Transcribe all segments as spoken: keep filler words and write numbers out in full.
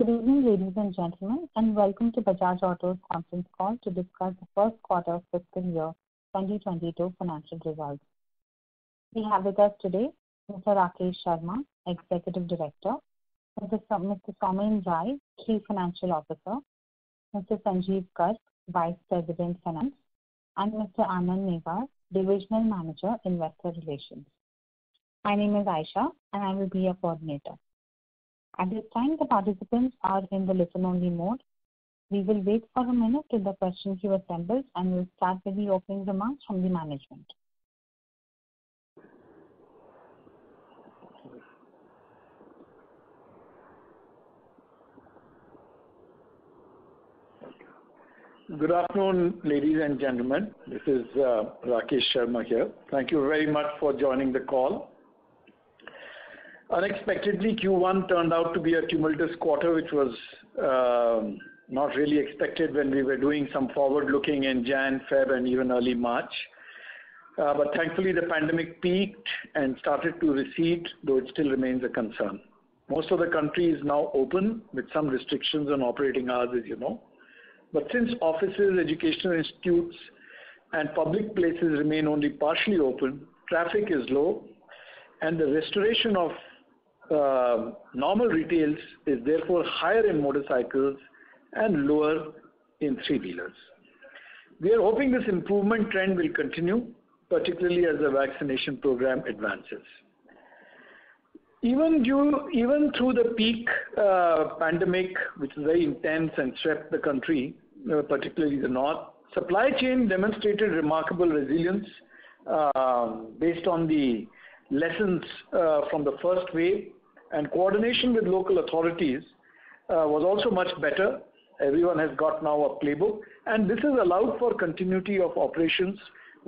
Good evening, ladies and gentlemen, and welcome to Bajaj Auto's conference call to discuss the first quarter of fiscal year twenty twenty-two financial results. We have with us today Mister Rakesh Sharma, Executive Director, Mister Mister Sameen Rai, Chief Financial Officer, Mister Sanjeev Karp, Vice President Finance, and Mister Anand Nevar, Divisional Manager, Investor Relations. My name is Aisha, and I will be your coordinator. At this time, the participants are in the listen-only mode. We will wait for a minute till the question queue assembles and we'll start with the opening remarks from the management. Good afternoon, ladies and gentlemen. This is uh, Rakesh Sharma here. Thank you very much for joining the call. Unexpectedly, Q one turned out to be a tumultuous quarter, which was um, not really expected when we were doing some forward-looking in Jan, Feb, and even early March. Uh, but thankfully, the pandemic peaked and started to recede, though it still remains a concern. Most of the country is now open, with some restrictions on operating hours, as you know. But since offices, educational institutes, and public places remain only partially open, traffic is low, and the restoration of Uh, normal retails is therefore higher in motorcycles and lower in three-wheelers. We are hoping this improvement trend will continue, particularly as the vaccination program advances. Even, due, even through the peak uh, pandemic, which is very intense and swept the country, uh, particularly the north, supply chain demonstrated remarkable resilience uh, based on the lessons uh, from the first wave, and coordination with local authorities uh, was also much better. Everyone has got now a playbook, and this has allowed for continuity of operations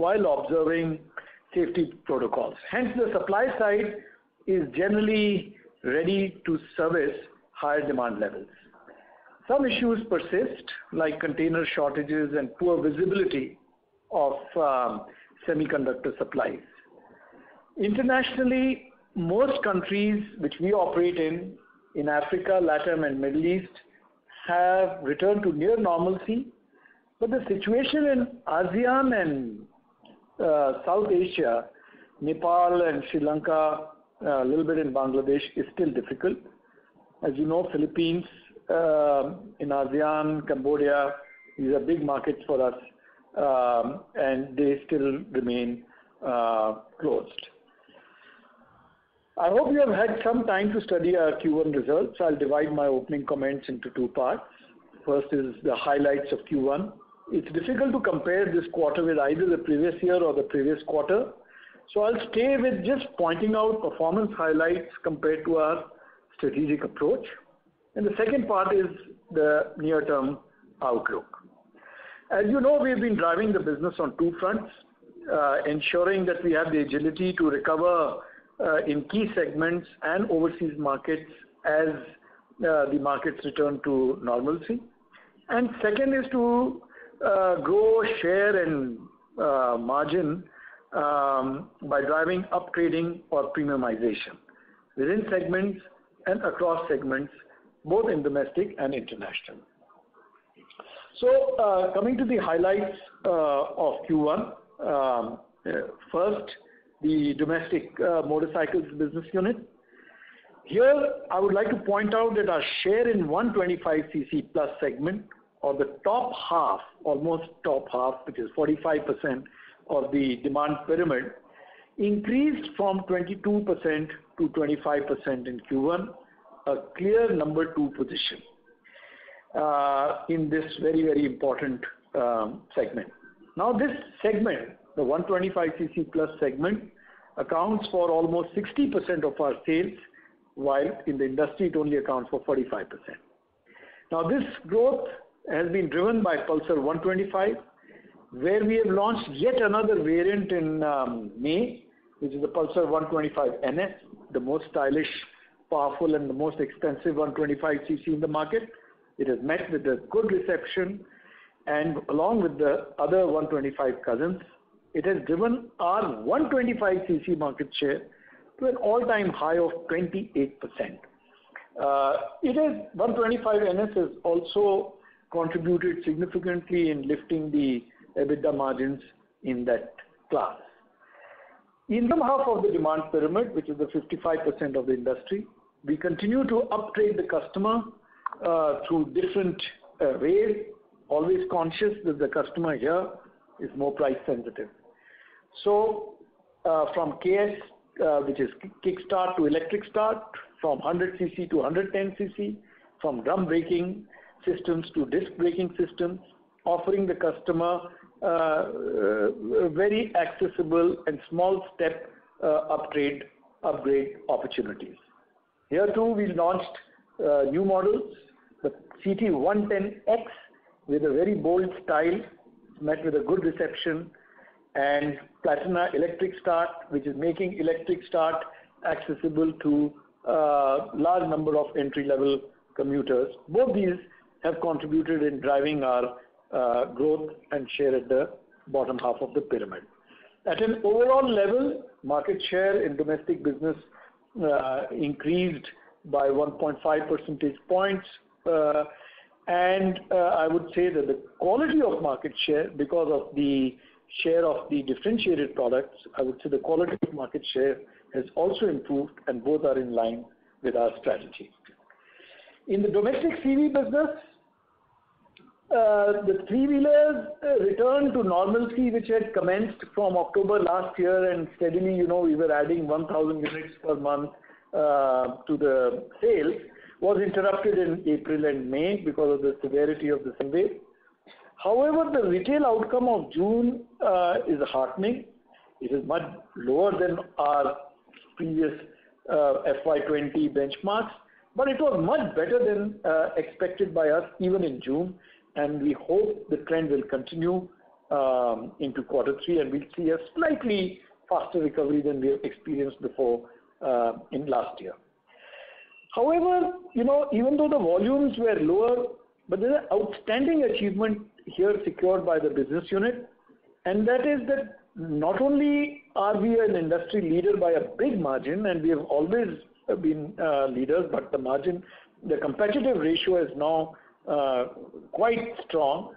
while observing safety protocols. Hence, the supply side is generally ready to service higher demand levels. Some issues persist, like container shortages and poor visibility of um, semiconductor supplies. Internationally, most countries which we operate in, in Africa, Latin and Middle East, have returned to near normalcy, but the situation in ASEAN and uh, South Asia, Nepal and Sri Lanka, a uh, little bit in Bangladesh, is still difficult. As you know, Philippines, uh, in ASEAN, Cambodia, these are big markets for us, um, and they still remain uh, closed. I hope you have had some time to study our Q one results. I'll divide my opening comments into two parts. First is the highlights of Q one. It's difficult to compare this quarter with either the previous year or the previous quarter, so I'll stay with just pointing out performance highlights compared to our strategic approach. And the second part is the near-term outlook. As you know, we've been driving the business on two fronts, uh, ensuring that we have the agility to recover Uh, in key segments and overseas markets as uh, the markets return to normalcy. And second is to uh, grow share and uh, margin um, by driving up trading or premiumization within segments and across segments, both in domestic and international. So uh, coming to the highlights uh, of Q one, um, uh, first, the domestic uh, motorcycles business unit. Here, I would like to point out that our share in one twenty-five c c plus segment, or the top half, almost top half, which is forty-five percent of the demand pyramid, increased from twenty-two percent to twenty-five percent in Q one, a clear number two position uh, in this very, very important um, segment. Now, this segment, the one twenty-five c c plus segment, accounts for almost sixty percent of our sales, while in the industry it only accounts for forty-five percent. Now, this growth has been driven by Pulsar one twenty-five, where we have launched yet another variant in um, May, which is the Pulsar one twenty-five N S, the most stylish, powerful, and the most expensive one twenty-five c c in the market. It has met with a good reception, and along with the other one twenty-five cousins, it has driven our one twenty-five c c market share to an all-time high of twenty-eight percent, Uh, it is one twenty-five N S has also contributed significantly in lifting the EBITDA margins in that class. In the half of the demand pyramid, which is the fifty-five percent of the industry, we continue to upgrade the customer uh, through different uh, ways, always conscious that the customer here is more price sensitive. So uh, from K S, uh, which is kickstart to electric start, from one hundred C C to one hundred ten C C, from drum braking systems to disc braking systems, offering the customer uh, uh, very accessible and small step uh, upgrade, upgrade opportunities. Here too, we launched uh, new models, the C T one ten X with a very bold style, met with a good reception, and Platina electric start, which is making electric start accessible to a uh, large number of entry-level commuters. Both these have contributed in driving our uh, growth and share at the bottom half of the pyramid. At an overall level, market share in domestic business uh, increased by one point five percentage points. Uh, and uh, I would say that the quality of market share, because of the share of the differentiated products, I would say the quality of market share has also improved, and both are in line with our strategy. In the domestic C V business, uh, the three-wheelers uh, returned to normalcy, which had commenced from October last year, and steadily, you know, we were adding one thousand units per month uh, to the sales, was interrupted in April and May because of the severity of the sun wave. However, the retail outcome of June uh, is heartening. It is much lower than our previous uh, F Y twenty benchmarks, but it was much better than uh, expected by us even in June, and we hope the trend will continue um, into quarter three, and we'll see a slightly faster recovery than we have experienced before uh, in last year. However, you know, even though the volumes were lower, but there's an outstanding achievement here secured by the business unit, and that is that not only are we an industry leader by a big margin, and we have always been uh, leaders, but the margin, the competitive ratio is now uh, quite strong.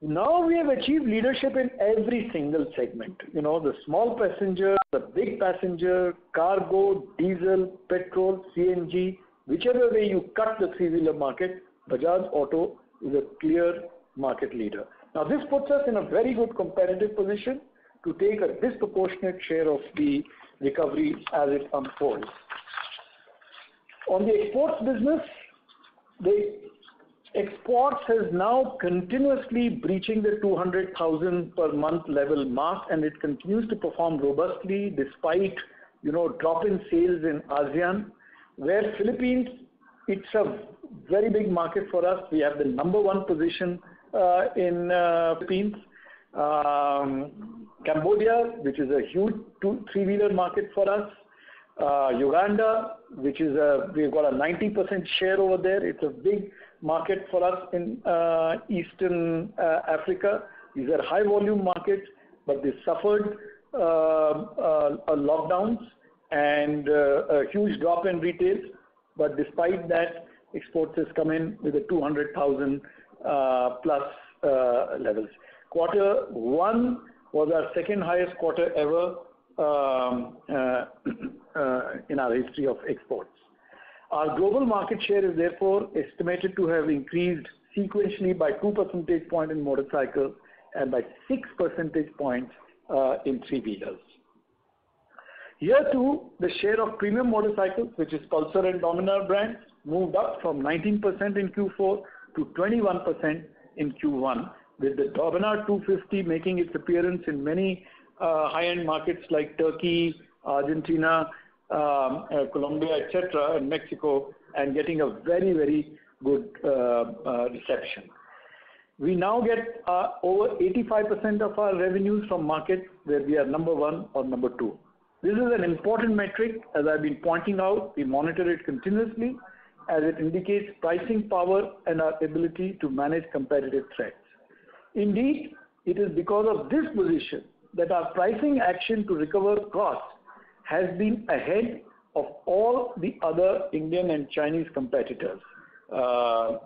Now we have achieved leadership in every single segment. You know, the small passenger, the big passenger, cargo, diesel, petrol, C N G, whichever way you cut the three-wheeler market, Bajaj Auto is a clear market leader. Now this puts us in a very good competitive position to take a disproportionate share of the recovery as it unfolds. On the exports business, the exports has now continuously breaching the two hundred thousand per month level mark, and it continues to perform robustly despite, you know, drop in sales in ASEAN, where Philippines, it's a very big market for us. We have the number one position Uh, in uh, Philippines, um, Cambodia, which is a huge two, three-wheeler market for us, uh, Uganda, which is a, we've got a ninety percent share over there. It's a big market for us in uh, Eastern uh, Africa. These are high-volume markets, but they suffered uh, uh, lockdowns and uh, a huge drop in retail. But despite that, exports has come in with a two hundred thousand Uh, plus uh, levels. Quarter one was our second highest quarter ever um, uh, uh, in our history of exports. Our global market share is therefore estimated to have increased sequentially by two percentage point in motorcycles and by six percentage points uh, in three-wheelers. Here too, the share of premium motorcycles, which is Pulsar and Dominar brands, moved up from nineteen percent in Q four to twenty-one percent in Q one, with the Torbena two fifty making its appearance in many uh, high-end markets like Turkey, Argentina, um, uh, Colombia, et cetera, and Mexico, and getting a very, very good uh, uh, reception. We now get uh, over eighty-five percent of our revenues from markets where we are number one or number two. This is an important metric, as I've been pointing out. We monitor it continuously, as it indicates pricing power and our ability to manage competitive threats. Indeed, it is because of this position that our pricing action to recover costs has been ahead of all the other Indian and Chinese competitors, uh,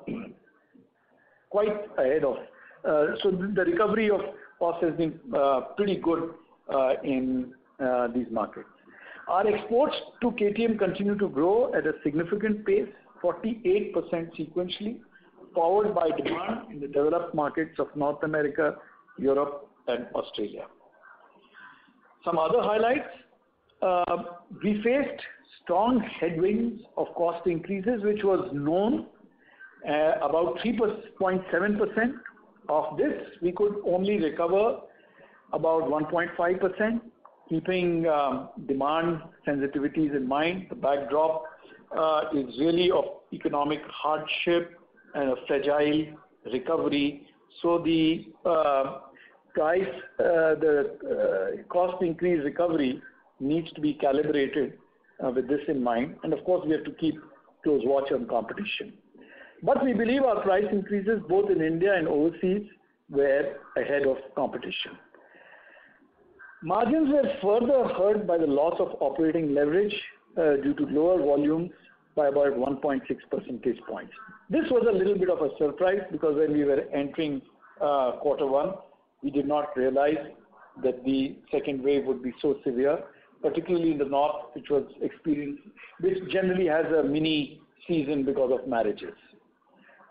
quite ahead of. Uh, so the recovery of cost has been uh, pretty good uh, in uh, these markets. Our exports to K T M continue to grow at a significant pace, forty-eight percent sequentially, powered by demand in the developed markets of North America, Europe, and Australia. Some other highlights. Uh, we faced strong headwinds of cost increases, which was known. Uh, about three point seven percent of this, we could only recover about one point five percent, keeping um, demand sensitivities in mind. The backdrop uh, is really of economic hardship and a fragile recovery. So the uh, price, uh, the uh, cost increase recovery needs to be calibrated uh, with this in mind. And of course, we have to keep close watch on competition. But we believe our price increases both in India and overseas were ahead of competition. Margins were further hurt by the loss of operating leverage uh, due to lower volumes by about one point six percentage points. This was a little bit of a surprise because when we were entering uh, quarter one, we did not realize that the second wave would be so severe, particularly in the north, which was experienced, which generally has a mini season because of marriages.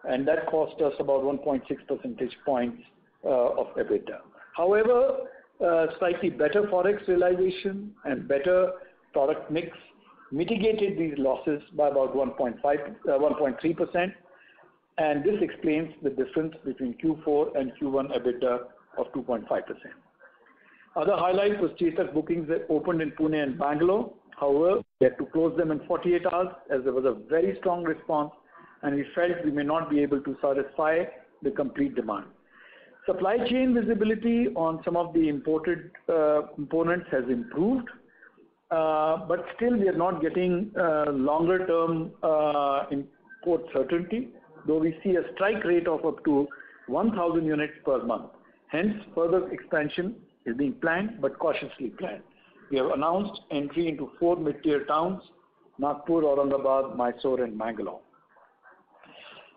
And that cost us about one point six percentage points uh, of EBITDA. However, uh, slightly better forex realization and better product mix mitigated these losses by about one point three percent, and this explains the difference between Q four and Q one EBITDA of two point five percent. Other highlight was Chetak bookings that opened in Pune and Bangalore. However, we had to close them in forty-eight hours as there was a very strong response, and we felt we may not be able to satisfy the complete demand. Supply chain visibility on some of the imported uh, components has improved, uh, but still we are not getting uh, longer term uh, import certainty, though we see a strike rate of up to one thousand units per month. Hence, further expansion is being planned, but cautiously planned. We have announced entry into four mid-tier towns, Nagpur, Aurangabad, Mysore, and Mangalore.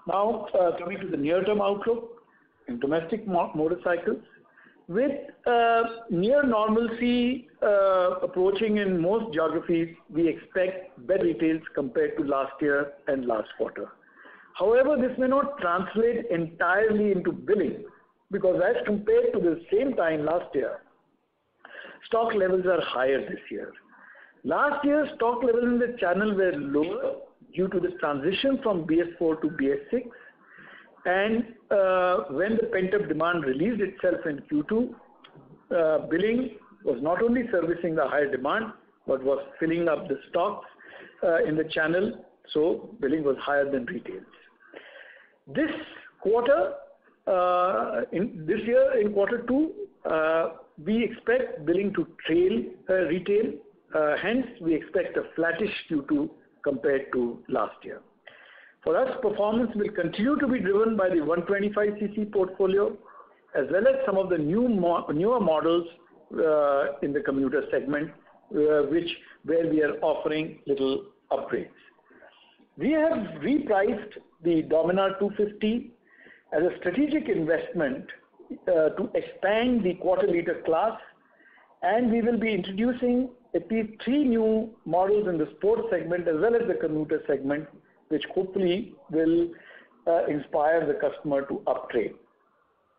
Now, uh, coming to the near-term outlook in domestic mo motorcycles, with uh, near normalcy uh, approaching in most geographies, we expect better retails compared to last year and last quarter. However, this may not translate entirely into billing because as compared to the same time last year, stock levels are higher this year. Last year, stock levels in the channel were lower due to the transition from B S four to B S six, and uh, when the pent-up demand released itself in Q two, uh, billing was not only servicing the higher demand, but was filling up the stocks uh, in the channel, so billing was higher than retails. This quarter, uh, in this year, in quarter two, uh, we expect billing to trail uh, retail, uh, hence we expect a flattish Q two compared to last year. For us, performance will continue to be driven by the one twenty-five c c portfolio, as well as some of the new mo newer models uh, in the commuter segment, uh, which where we are offering little upgrades. We have repriced the Dominar two fifty as a strategic investment uh, to expand the quarter-liter class, and we will be introducing at least three new models in the sports segment as well as the commuter segment, which hopefully will uh, inspire the customer to upgrade,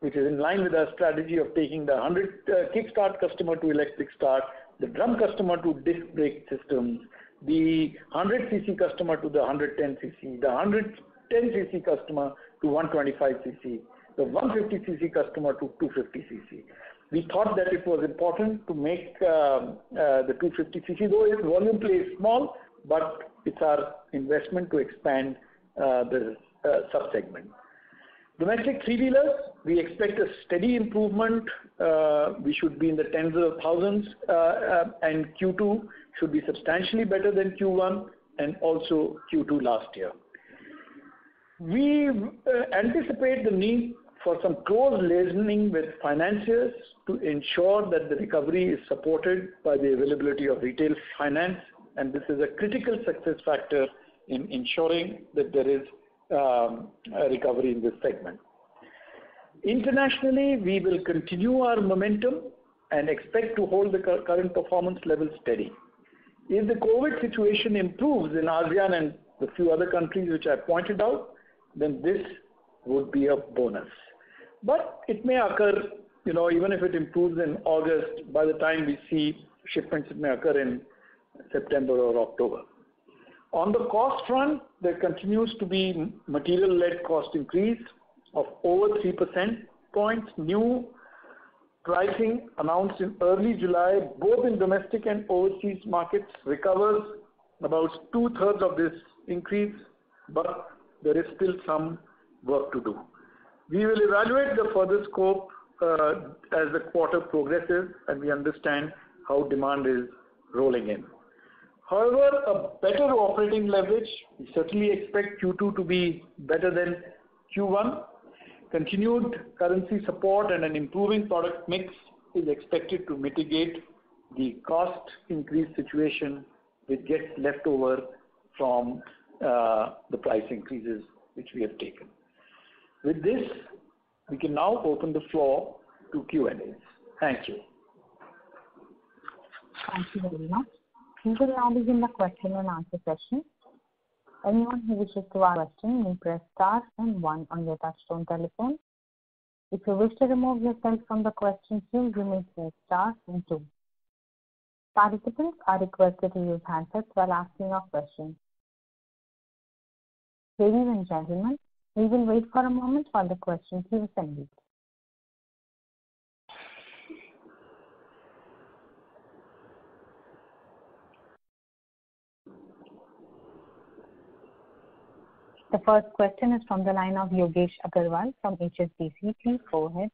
which is in line with our strategy of taking the one hundred uh, kickstart customer to electric start, the drum customer to disc brake systems, the one hundred c c customer to the one ten c c, the one ten c c customer to one twenty-five c c, the one fifty c c customer to two fifty c c. We thought that it was important to make uh, uh, the two fifty c c, though its volume play is small, but it's our investment to expand uh, the uh, sub-segment. Domestic three-wheelers, we expect a steady improvement. Uh, we should be in the tens of thousands, uh, uh, and Q two should be substantially better than Q one and also Q two last year. We uh, anticipate the need for some close liaising with financiers to ensure that the recovery is supported by the availability of retail finance and this is a critical success factor in ensuring that there is um, a recovery in this segment. Internationally, we will continue our momentum and expect to hold the current performance level steady. If the COVID situation improves in ASEAN and the few other countries which I pointed out, then this would be a bonus. But it may occur, you know, even if it improves in August, by the time we see shipments, it may occur in September or October. On the cost front, there continues to be material-led cost increase of over three percent points. New pricing announced in early July, both in domestic and overseas markets, recovers about two-thirds of this increase, but there is still some work to do. We will evaluate the further scope uh, as the quarter progresses and we understand how demand is rolling in. However, a better operating leverage, we certainly expect Q two to be better than Q one. Continued currency support and an improving product mix is expected to mitigate the cost increase situation which gets left over from uh, the price increases which we have taken. With this, we can now open the floor to Q and A's. Thank you. Thank you very much. We will now begin the question and answer session. Anyone who wishes to ask a question may press star and one on your touchtone telephone. If you wish to remove yourself from the question queue, you may press star and two. Participants are requested to use handsets while asking a question. Ladies and gentlemen, we will wait for a moment while the question queue is ended. The first question is from the line of Yogesh Agarwal from H S B C. Please go ahead.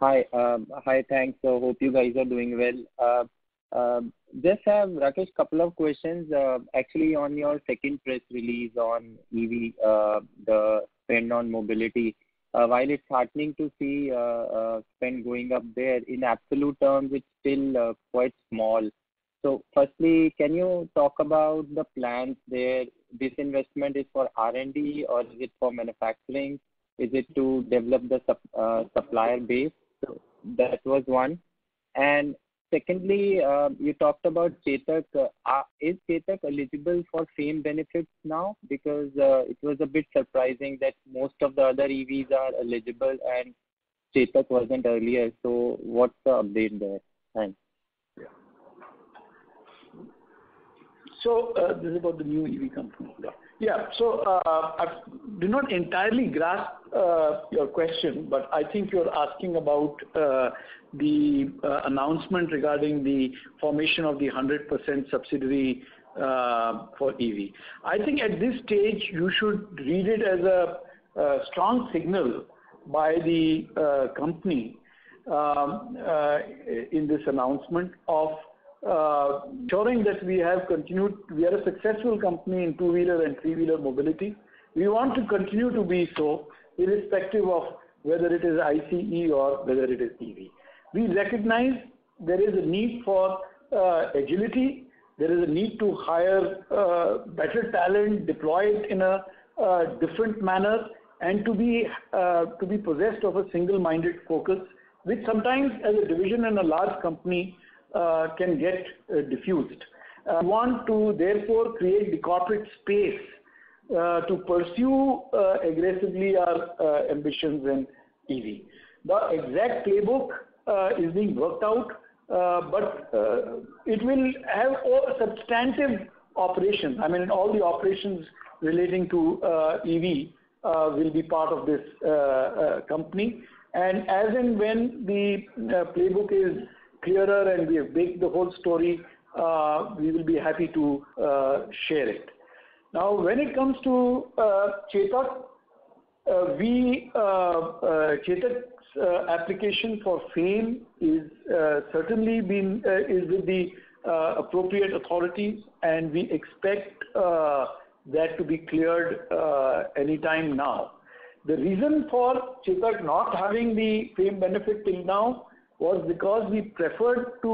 Hi, um, hi, thanks. So hope you guys are doing well. Uh, uh, just have, Rakesh, couple of questions. Uh, actually, on your second press release on E V, uh, the spend on mobility, uh, while it's heartening to see uh, uh, spend going up there, in absolute terms, it's still uh, quite small. So firstly, can you talk about the plans there? This investment is for R and D or is it for manufacturing? Is it to develop the uh, supplier base? So that was one. And secondly, uh, you talked about Chetak. Uh, is Chetak eligible for FAME benefits now? Because uh, it was a bit surprising that most of the other E Vs are eligible and Chetak wasn't earlier. So what's the update there? Thanks. So uh, this is about the new E V company. Yeah. yeah so uh, I did not entirely grasp uh, your question, but I think you're asking about uh, the uh, announcement regarding the formation of the one hundred percent subsidiary uh, for E V. I think at this stage you should read it as a, a strong signal by the uh, company um, uh, in this announcement of Uh, ensuring that we have continued, we are a successful company in two-wheeler and three-wheeler mobility. We want to continue to be so, irrespective of whether it is ICE or whether it is E V. We recognize there is a need for uh, agility, there is a need to hire uh, better talent, deploy it in a uh, different manner, and to be, uh, to be possessed of a single-minded focus, which sometimes as a division in a large company Uh, can get uh, diffused. Uh, we want to therefore create the corporate space uh, to pursue uh, aggressively our uh, ambitions in E V. The exact playbook uh, is being worked out, uh, but uh, it will have all substantive operations. I mean, all the operations relating to uh, E V uh, will be part of this uh, uh, company. And as and when the uh, playbook is clearer and we have baked the whole story, uh, we will be happy to uh, share it. Now, when it comes to uh, Chetak, uh, we, uh, uh, Chetak's uh, application for FAME is uh, certainly been, uh, is with the uh, appropriate authorities, and we expect uh, that to be cleared uh, anytime now. The reason for Chetak not having the FAME benefit till now was because we preferred to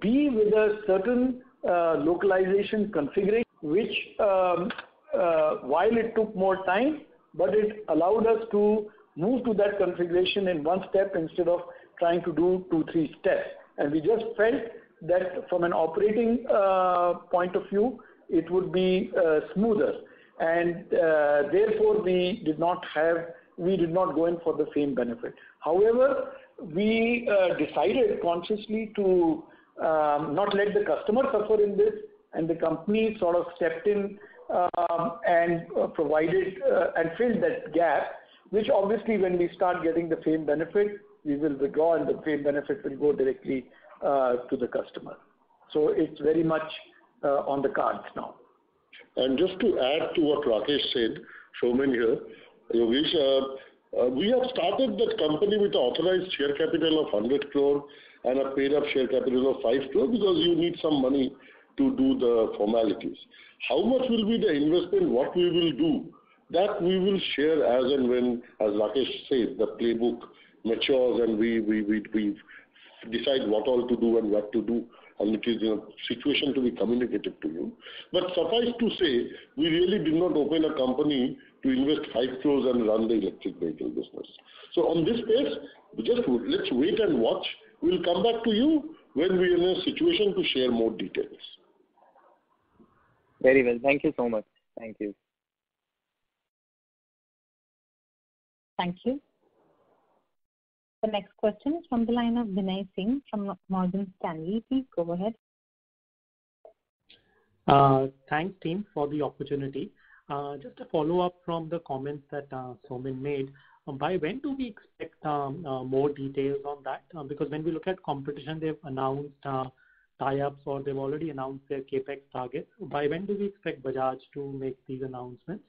B, with a certain uh, localization configuration, which um, uh, while it took more time, but it allowed us to move to that configuration in one step instead of trying to do two, three steps. And we just felt that from an operating uh, point of view, it would be uh, smoother. And uh, therefore, we did not have, we did not go in for the FAME benefit. However, we uh, decided consciously to um, not let the customer suffer in this, and the company sort of stepped in um, and uh, provided uh, and filled that gap, which obviously when we start getting the FAME benefit, we will withdraw and the FAME benefit will go directly uh, to the customer. So it's very much uh, on the cards now. And just to add to what Rakesh said, Showman here, Yogesh, uh, uh, we have started that company with an authorized share capital of one hundred crore and a paid up share capital of five crore, because you need some money to do the formalities. How much will be the investment, what we will do, that we will share as and when, as Rakesh says, the playbook matures and we, we, we, we decide what all to do and what to do. And it is a situation to be communicated to you. But suffice to say, we really did not open a company to invest five crores and run the electric vehicle business. So on this case, just let's wait and watch. We'll come back to you when we are in a situation to share more details. Very well. Thank you so much. Thank you. Thank you. The next question is from the line of Vinay Singh from Morgan Stanley. Please go ahead. Uh, thanks, team, for the opportunity. Uh, just a follow-up from the comments that uh, Somin made. Um, by when do we expect um, uh, more details on that? Uh, because when we look at competition, they've announced uh, tie-ups or they've already announced their CAPEX targets. By when do we expect Bajaj to make these announcements?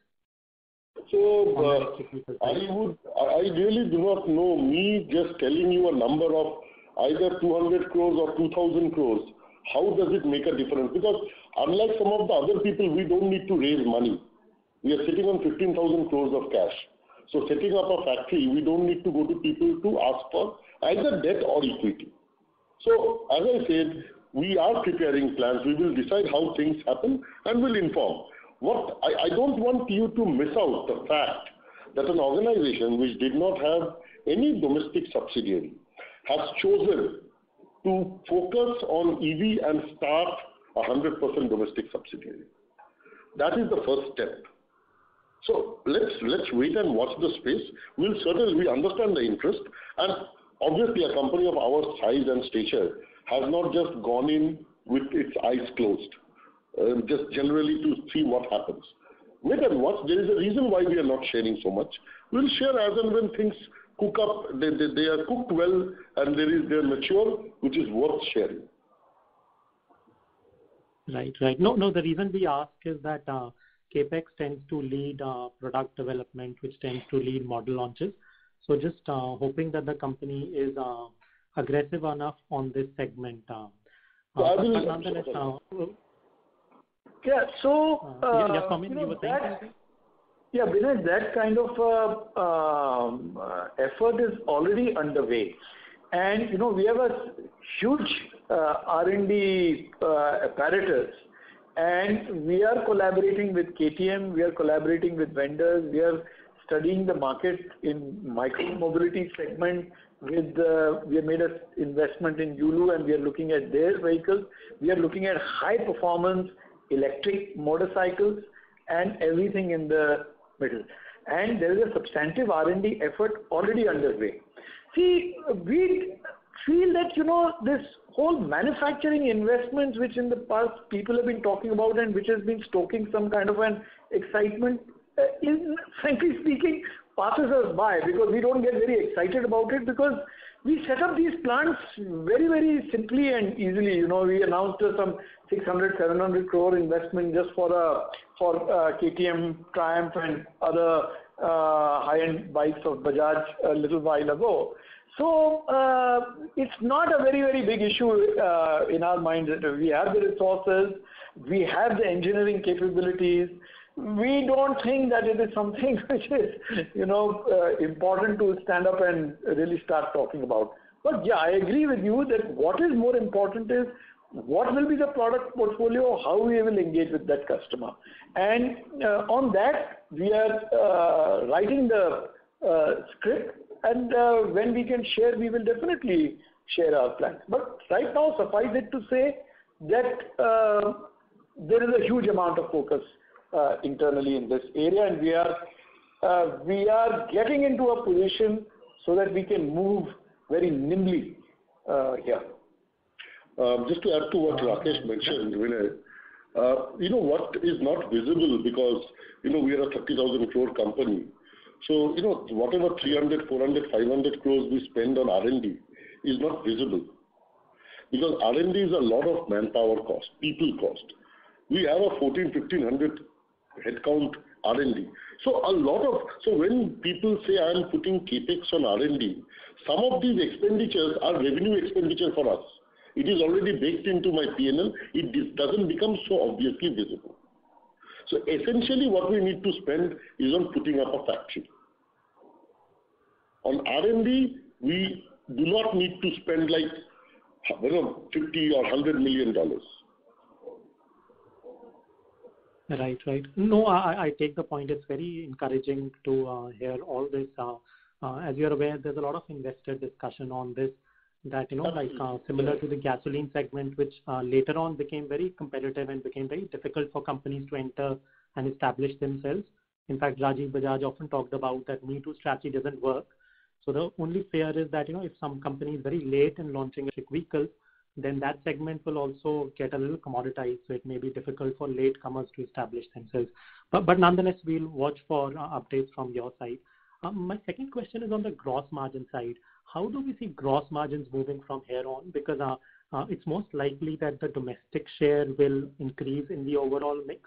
So, uh, I would, I really do not know. Me just telling you a number of either two hundred crores or two thousand crores, how does it make a difference? Because unlike some of the other people, we don't need to raise money. We are sitting on fifteen thousand crores of cash. So setting up a factory, we don't need to go to people to ask for either debt or equity. So, as I said, we are preparing plans. We will decide how things happen and will inform. What I, I don't want you to miss out the fact that an organization which did not have any domestic subsidiary has chosen to focus on E V and start a one hundred percent domestic subsidiary. That is the first step. So let's let's wait and watch the space. We'll certainly we understand the interest, and obviously a company of our size and stature has not just gone in with its eyes closed. Uh, just generally to see what happens. Wait and watch. There is a reason why we are not sharing so much. We'll share as and when things cook up. They, they, they are cooked well and there is they're mature, which is worth sharing. Right, right. No, no. The reason we ask is that uh, CAPEX tends to lead uh, product development, which tends to lead model launches. So just uh, hoping that the company is uh, aggressive enough on this segment. Uh, so uh, I will. Yeah, so uh, you know, that, yeah, Vinay, that kind of uh, um, uh, effort is already underway, and you know we have a huge uh, R and D uh, apparatus, and we are collaborating with K T M, we are collaborating with vendors, we are studying the market in micro mobility segment. With uh, we have made an investment in Yulu, and we are looking at their vehicles. We are looking at high performance electric motorcycles and everything in the middle. And there is a substantive R and D effort already underway. See, we feel that, you know, this whole manufacturing investments, which in the past people have been talking about and which has been stoking some kind of an excitement, uh, in, frankly speaking, passes us by because we don't get very excited about it because we set up these plants very, very simply and easily. You know, we announced some six hundred, seven hundred crore investment just for a, for a K T M, Triumph and other uh, high-end bikes of Bajaj a little while ago. So uh, it's not a very, very big issue uh, in our mind. We have the resources, we have the engineering capabilities. We don't think that it is something which is, you know, uh, important to stand up and really start talking about. But yeah, I agree with you that what is more important is what will be the product portfolio, how we will engage with that customer. And uh, on that, we are uh, writing the uh, script, and uh, when we can share, we will definitely share our plans. But right now, suffice it to say that uh, there is a huge amount of focus uh, internally in this area, and we are uh, we are getting into a position so that we can move very nimbly uh, here. Um, just to add to what Rakesh mentioned, Vinay, uh, you know what is not visible, because you know we are a thirty thousand crore company. So you know whatever three hundred, four hundred, five hundred crores we spend on R and D is not visible, because R and D is a lot of manpower cost, people cost. We have a fourteen, fifteen hundred headcount R and D. So a lot of so when people say I am putting capex on R and D, some of these expenditures are revenue expenditure for us. It is already baked into my P and L. It doesn't become so obviously visible. So essentially what we need to spend is on putting up a factory. On R and D, we do not need to spend like you know, fifty or one hundred million dollars. Right, right. No, I, I take the point. It's very encouraging to uh, hear all this. Uh, uh, as you're aware, there's a lot of investor discussion on this. That you know, like uh, similar to the gasoline segment, which uh, later on became very competitive and became very difficult for companies to enter and establish themselves. In fact, Rajiv Bajaj often talked about that Me Too strategy doesn't work. So the only fear is that you know, if some company is very late in launching electric vehicles, then that segment will also get a little commoditized. So it may be difficult for latecomers to establish themselves. But but nonetheless, we'll watch for uh, updates from your side. Um, my second question is on the gross margin side. How do we see gross margins moving from here on? Because uh, uh, it's most likely that the domestic share will increase in the overall mix.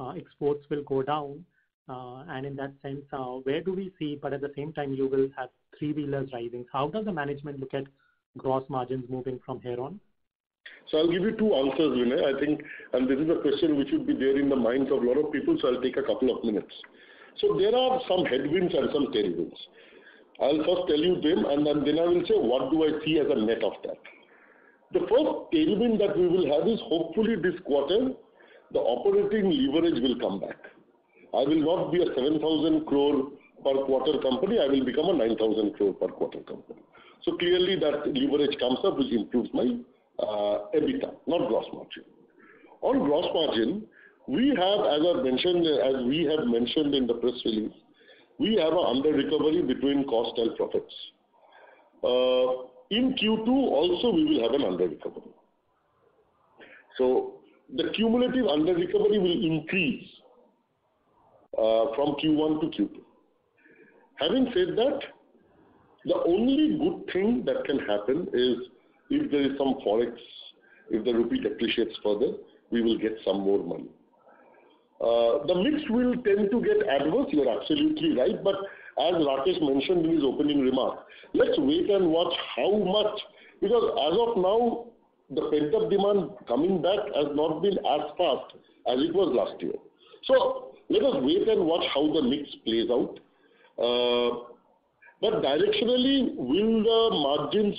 Uh, exports will go down. Uh, and in that sense, uh, where do we see, but at the same time, you will have three-wheelers rising. How does the management look at gross margins moving from here on? So I'll give you two answers, Vinay. I think, and this is a question which would be there in the minds of a lot of people, so I'll take a couple of minutes. So there are some headwinds and some tailwinds. I'll first tell you them, and then I will say what do I see as a net of that. The first tailwind that we will have is hopefully this quarter, the operating leverage will come back. I will not be a seven thousand crore per quarter company. I will become a nine thousand crore per quarter company. So clearly that leverage comes up, which improves my uh, EBITDA, not gross margin. On gross margin, we have, as I mentioned, as we have mentioned in the press release, we have an under-recovery between cost and profits. Uh, in Q two also we will have an under-recovery. So the cumulative under-recovery will increase uh, from Q one to Q two. Having said that, the only good thing that can happen is if there is some forex, if the rupee depreciates further, we will get some more money. Uh, the mix will tend to get adverse, you're absolutely right, but as Rakesh mentioned in his opening remark, let's wait and watch how much, because as of now, the pent-up demand coming back has not been as fast as it was last year. So let us wait and watch how the mix plays out. Uh, but directionally, will the margins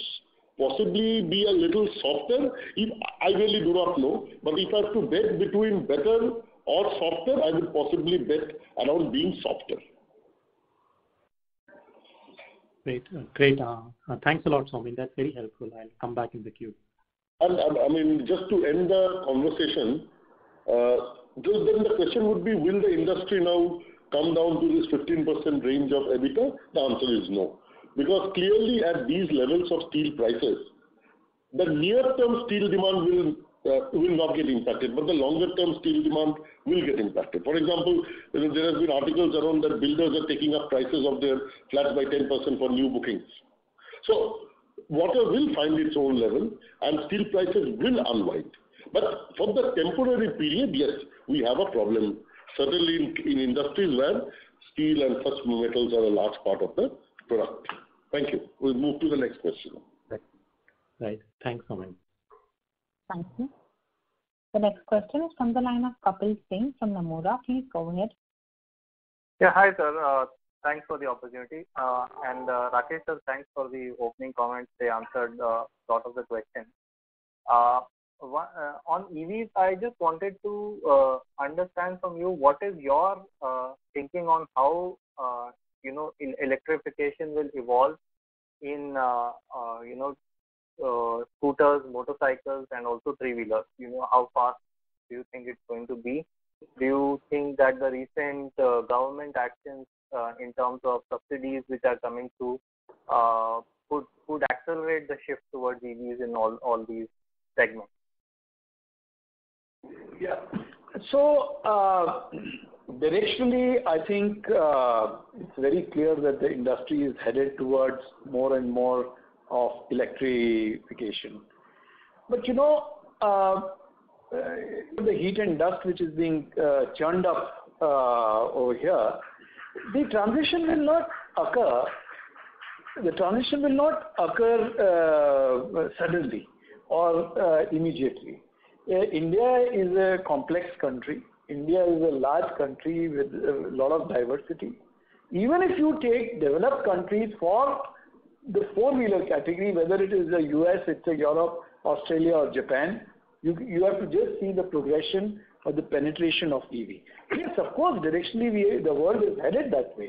possibly be a little softer? If, I really do not know, but if I have to bet between better or softer, I would possibly bet around being softer. Great, great. Uh, uh, thanks a lot, Sameen. That's very helpful. I'll come back in the queue. And, and I mean, just to end the conversation, uh, just then the question would be, will the industry now come down to this fifteen percent range of EBITDA? The answer is no. Because clearly at these levels of steel prices, the near-term steel demand will Uh, will not get impacted, but the longer term steel demand will get impacted. For example, you know, there has been articles around that builders are taking up prices of their flats by ten percent for new bookings. So water will find its own level and steel prices will unwind. But for the temporary period, yes, we have a problem, certainly in, in industries where steel and such metals are a large part of the product. Thank you. We'll move to the next question. Right. Right. Thanks, Sameen. Thank you. The next question is from the line of Kapil Singh from Namura. Please go ahead. Yeah, hi, sir. Uh, Thanks for the opportunity. Uh, and uh, Rakesh sir, thanks for the opening comments. They answered a uh, lot of the questions. Uh, one, uh, on E Vs, I just wanted to uh, understand from you, what is your uh, thinking on how uh, you know in electrification will evolve in uh, uh, you know uh, scooters, motorcycles, and also three-wheelers? You know, how fast do you think it's going to be? Do you think that the recent uh, government actions uh, in terms of subsidies which are coming through uh, could, could accelerate the shift towards E Vs in all, all these segments? Yeah. So, uh, directionally, I think uh, it's very clear that the industry is headed towards more and more of electrification. But, you know, uh, Uh, the heat and dust which is being uh, churned up uh, over here, the transition will not occur. The transition will not occur uh, suddenly or uh, immediately. Uh, India is a complex country. India is a large country with a lot of diversity. Even if you take developed countries for the four-wheeler category, whether it is the U S, it's a Europe, Australia, or Japan, You, you have to just see the progression or the penetration of E V. Yes, of course, directionally, we, the world is headed that way.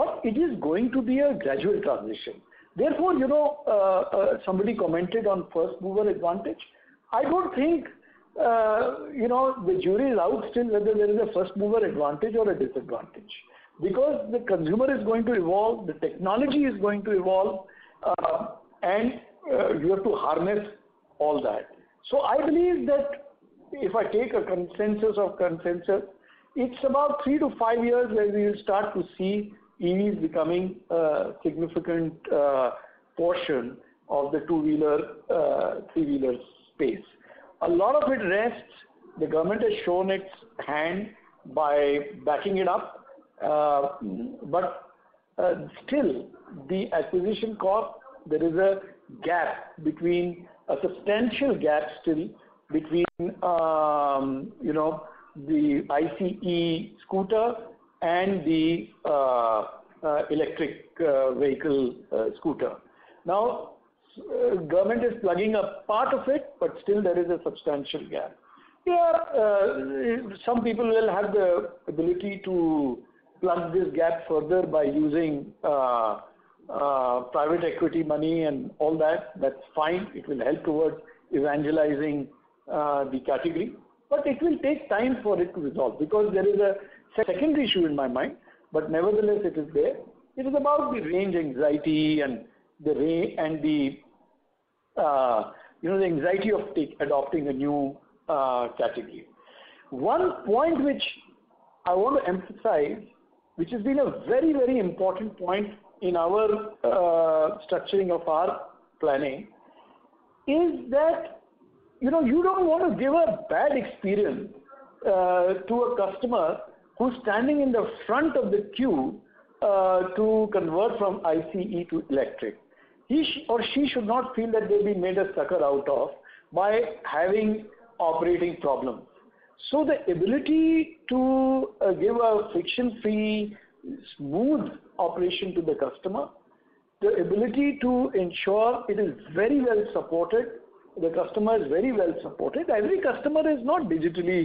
But it is going to be a gradual transition. Therefore, you know, uh, uh, somebody commented on first mover advantage. I don't think, uh, you know, the jury is out still whether there is a first mover advantage or a disadvantage. Because the consumer is going to evolve, the technology is going to evolve, uh, and uh, you have to harness all that. So I believe that if I take a consensus of consensus, it's about three to five years where we will start to see E Vs becoming a significant uh, portion of the two-wheeler, uh, three-wheeler space. A lot of it rests, the government has shown its hand by backing it up, uh, but uh, still the acquisition cost, there is a gap between a substantial gap still between, um, you know, the ICE scooter and the uh, uh, electric uh, vehicle uh, scooter. Now, uh, government is plugging a part of it, but still there is a substantial gap. Yeah, uh, some people will have the ability to plug this gap further by using uh, Uh, private equity money and all that. That's fine. It will help towards evangelizing uh, the category. But it will take time for it to resolve, because there is a second issue in my mind, but nevertheless it is there. It is about the range anxiety and the range and the uh, you know the anxiety of take, adopting a new uh, category. One point which I want to emphasize, which has been a very, very important point in our uh, structuring of our planning, is that, you know, you don't want to give a bad experience uh, to a customer who's standing in the front of the queue uh, to convert from ICE to electric. He sh or she should not feel that they've been made a sucker out of by having operating problems. So the ability to uh, give a friction-free, smooth operation to the customer, the ability to ensure it is very well supported, the customer is very well supported. Every customer is not digitally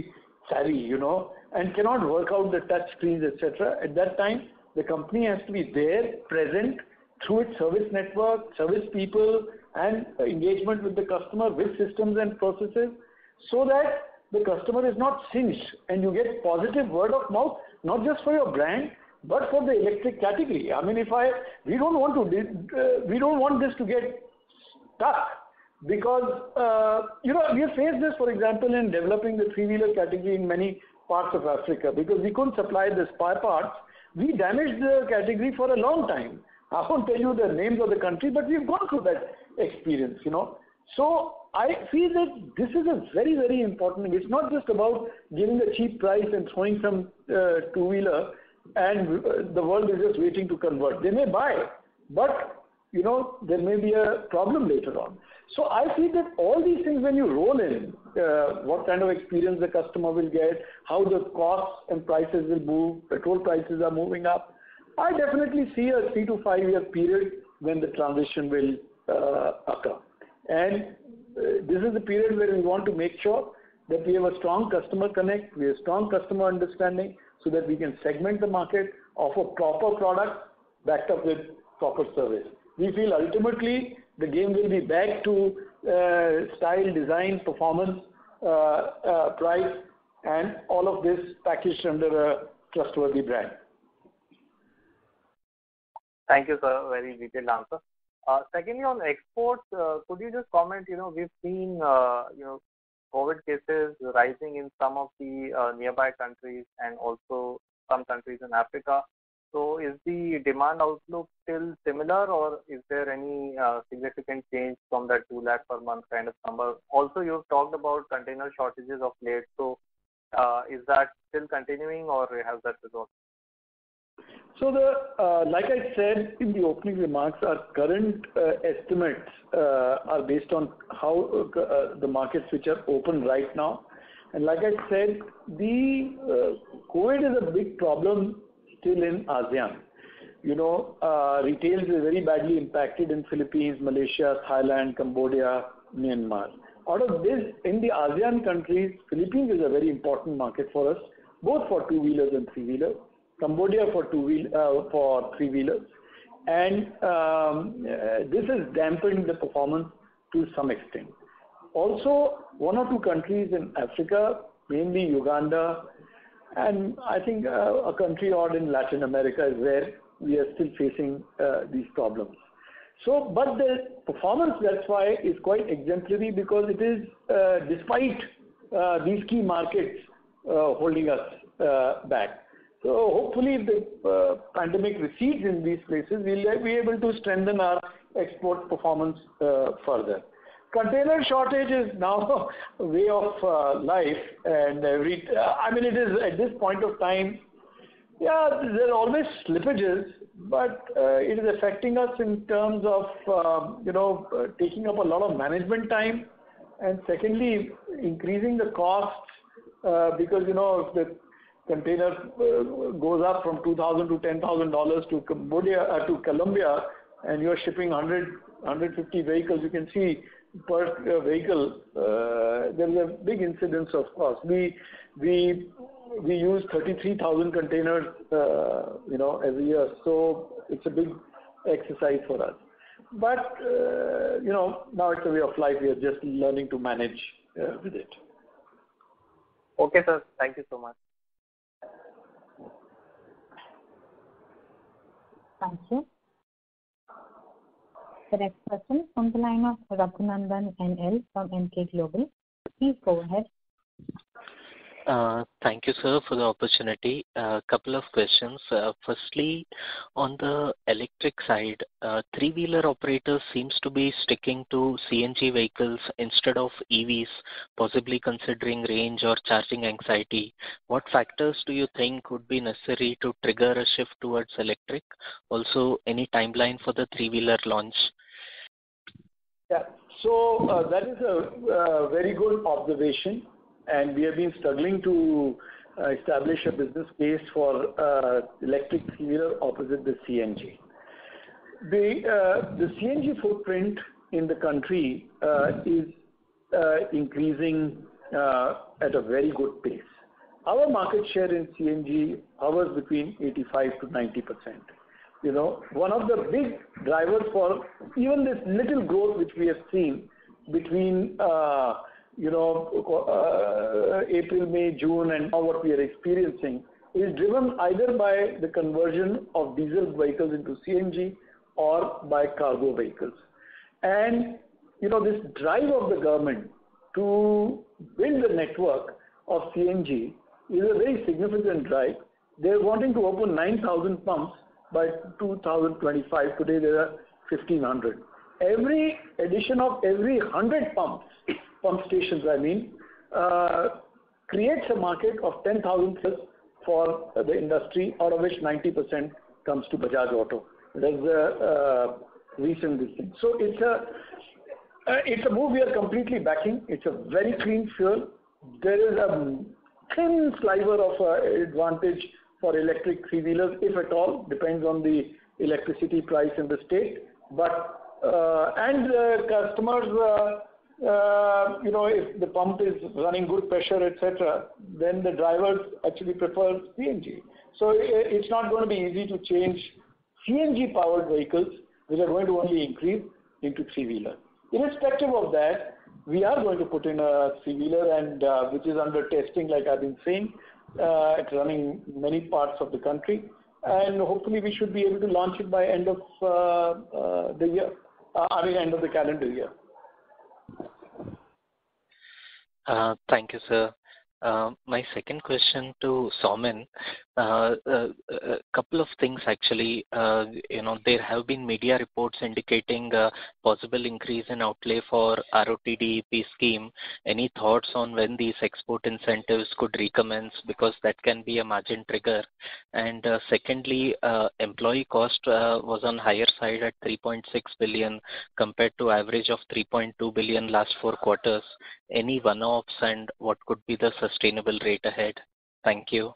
savvy, you know, and cannot work out the touch screens, et cetera. At that time, the company has to be there, present through its service network, service people, and engagement with the customer with systems and processes, so that the customer is not singed and you get positive word of mouth, not just for your brand, but for the electric category. I mean, if I, we don't want to, uh, we don't want this to get stuck, because, uh, you know, we have faced this, for example, in developing the three-wheeler category in many parts of Africa, because we couldn't supply the spare parts. We damaged the category for a long time. I won't tell you the names of the country, but we've gone through that experience, you know. So I feel that this is a very, very important thing. It's not just about giving a cheap price and throwing some uh, two-wheeler, and the world is just waiting to convert. They may buy, but, you know, there may be a problem later on. So I feel that all these things, when you roll in, uh, what kind of experience the customer will get, how the costs and prices will move, petrol prices are moving up, I definitely see a three to five year period when the transition will uh, occur. And uh, this is the period where we want to make sure that we have a strong customer connect, we have strong customer understanding, so that we can segment the market, offer proper product backed up with proper service. We feel ultimately the game will be back to uh, style, design, performance, uh, uh, price, and all of this packaged under a trustworthy brand. Thank you, sir. Very detailed answer. Uh, secondly, on exports, uh, could you just comment, you know, we've seen, uh, you know, COVID cases rising in some of the uh, nearby countries and also some countries in Africa. So is the demand outlook still similar, or is there any uh, significant change from that two lakh per month kind of number? Also, you've talked about container shortages of late. So uh, is that still continuing, or has that resolved? So, the, uh, like I said in the opening remarks, our current uh, estimates uh, are based on how uh, the markets which are open right now. And like I said, the uh, COVID is a big problem still in ASEAN. You know, uh, retail is very badly impacted in Philippines, Malaysia, Thailand, Cambodia, Myanmar. Out of this, in the ASEAN countries, Philippines is a very important market for us, both for two-wheelers and three-wheelers. Cambodia for two wheel uh, for three wheelers, and um, uh, this has dampened the performance to some extent. Also, one or two countries in Africa, mainly Uganda, and I think uh, a country or in Latin America is where we are still facing uh, these problems. So, but the performance, that's why, is quite exemplary, because it is uh, despite uh, these key markets uh, holding us uh, back. So hopefully, if the uh, pandemic recedes in these places, we'll be able to strengthen our export performance uh, further. Container shortage is now a way of uh, life, and every, uh, I mean, it is at this point of time, yeah, there are always slippages, but uh, it is affecting us in terms of, uh, you know, uh, taking up a lot of management time, and secondly, increasing the costs, uh, because, you know, if the container uh, goes up from two thousand dollars to ten thousand dollars to Cambodia, uh, to Colombia, and you're shipping one hundred, one hundred fifty vehicles, you can see per uh, vehicle, uh, there is a big incidence of cost. We, we, we use thirty-three thousand containers, uh, you know, every year. So it's a big exercise for us. But, uh, you know, now it's a way of life. We are just learning to manage uh, with it. Okay, sir. Thank you so much. Thank you. The next question from the line of Raghunandan N L from M K Global. Please go ahead. Uh, thank you, sir, for the opportunity. A uh, couple of questions. Uh, firstly, on the electric side, uh, three-wheeler operators seems to be sticking to C N G vehicles instead of E Vs, possibly considering range or charging anxiety. What factors do you think would be necessary to trigger a shift towards electric? Also, any timeline for the three-wheeler launch? Yeah, so uh, that is a uh, very good observation. And we have been struggling to uh, establish a business case for uh, electric three-wheeler opposite the C N G. The, uh, the C N G footprint in the country uh, is uh, increasing uh, at a very good pace. Our market share in C N G hovers between eighty-five to ninety percent. You know, one of the big drivers for even this little growth which we have seen between uh, you know, uh, April, May, June, and now what we are experiencing is driven either by the conversion of diesel vehicles into C N G or by cargo vehicles. And, you know, this drive of the government to build the network of C N G is a very significant drive. They're wanting to open nine thousand pumps by two thousand twenty-five. Today there are fifteen hundred. Every addition of every one hundred pumps pump stations, I mean, uh, creates a market of ten thousand for the industry, out of which ninety percent comes to Bajaj Auto. That's the uh, recent thing. So it's a uh, it's a move we are completely backing. It's a very clean fuel. There is a thin sliver of uh, advantage for electric three-wheelers, if at all, depends on the electricity price in the state. But uh, and uh, customers, uh, uh, you know, if the pump is running good pressure, et cetera, then the drivers actually prefer C N G. So it's not going to be easy to change C N G-powered vehicles, which are going to only increase, into three-wheeler. Irrespective of that, we are going to put in a three-wheeler, and uh, which is under testing, like I've been saying. Uh, it's running many parts of the country, and hopefully we should be able to launch it by end of uh, uh, the year. Uh, I mean, end of the calendar year. Uh, thank you, sir. Uh, my second question to Sameen, a uh, uh, uh, couple of things actually. Uh, you know, there have been media reports indicating a possible increase in outlay for R O T D E P scheme. Any thoughts on when these export incentives could recommence, because that can be a margin trigger? And uh, secondly, uh, employee cost uh, was on higher side at three point six billion compared to average of three point two billion last four quarters. Any one-offs, and what could be the sustainable rate ahead? Thank you.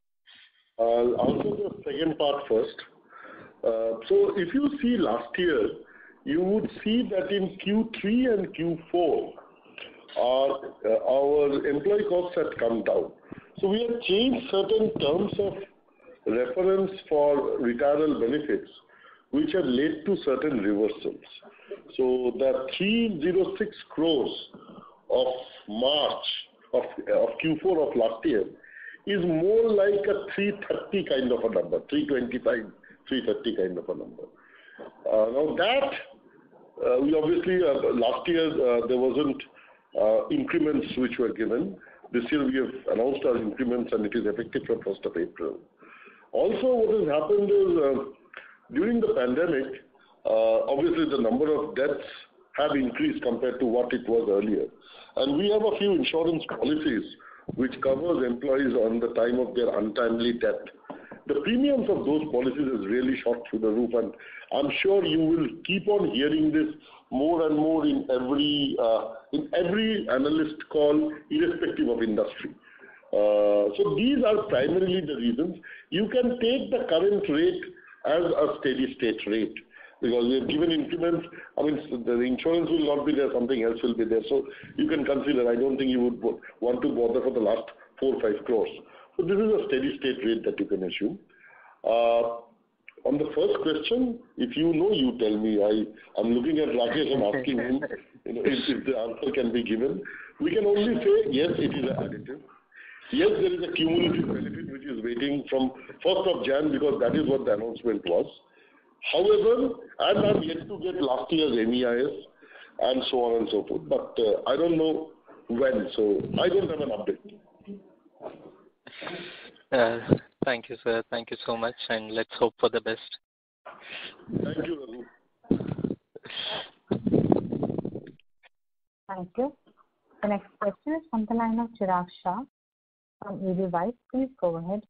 Uh, I'll do the second part first. Uh, so if you see last year, you would see that in Q three and Q four, our, uh, our employee costs had come down. So we have changed certain terms of reference for retirement benefits, which have led to certain reversals. So the three hundred six crores of March, of, of Q four of last year, is more like a three thirty kind of a number, three twenty-five, three thirty kind of a number. Uh, now that, uh, we obviously, uh, last year uh, there wasn't uh, increments which were given. This year we have announced our increments, and it is effective from first of April. Also, what has happened is, uh, during the pandemic, uh, obviously the number of deaths have increased compared to what it was earlier. And we have a few insurance policies which covers employees on the time of their untimely death. The premiums of those policies is really shot through the roof, and I'm sure you will keep on hearing this more and more in every uh, in every analyst call, irrespective of industry. Uh, so these are primarily the reasons. You can take the current rate as a steady state rate, because we have given increments. I mean, the insurance will not be there, something else will be there. So you can consider, I don't think you would want to bother for the last four or five crores. So this is a steady state rate that you can assume. Uh, on the first question, if you know, you tell me. I, I'm looking at Rakesh and asking him you know, if, if the answer can be given. We can only say, yes, it is an additive. Yes, there is a cumulative benefit which is waiting from first of Jan, because that is what the announcement was. However, as I'm yet to get last year's M E I S and so on and so forth, but uh, I don't know when, so I don't have an update. Uh, thank you, sir. Thank you so much, and let's hope for the best. Thank you, Ravi. Thank you. The next question is from the line of Chirag Shah from E D Y. Please go ahead.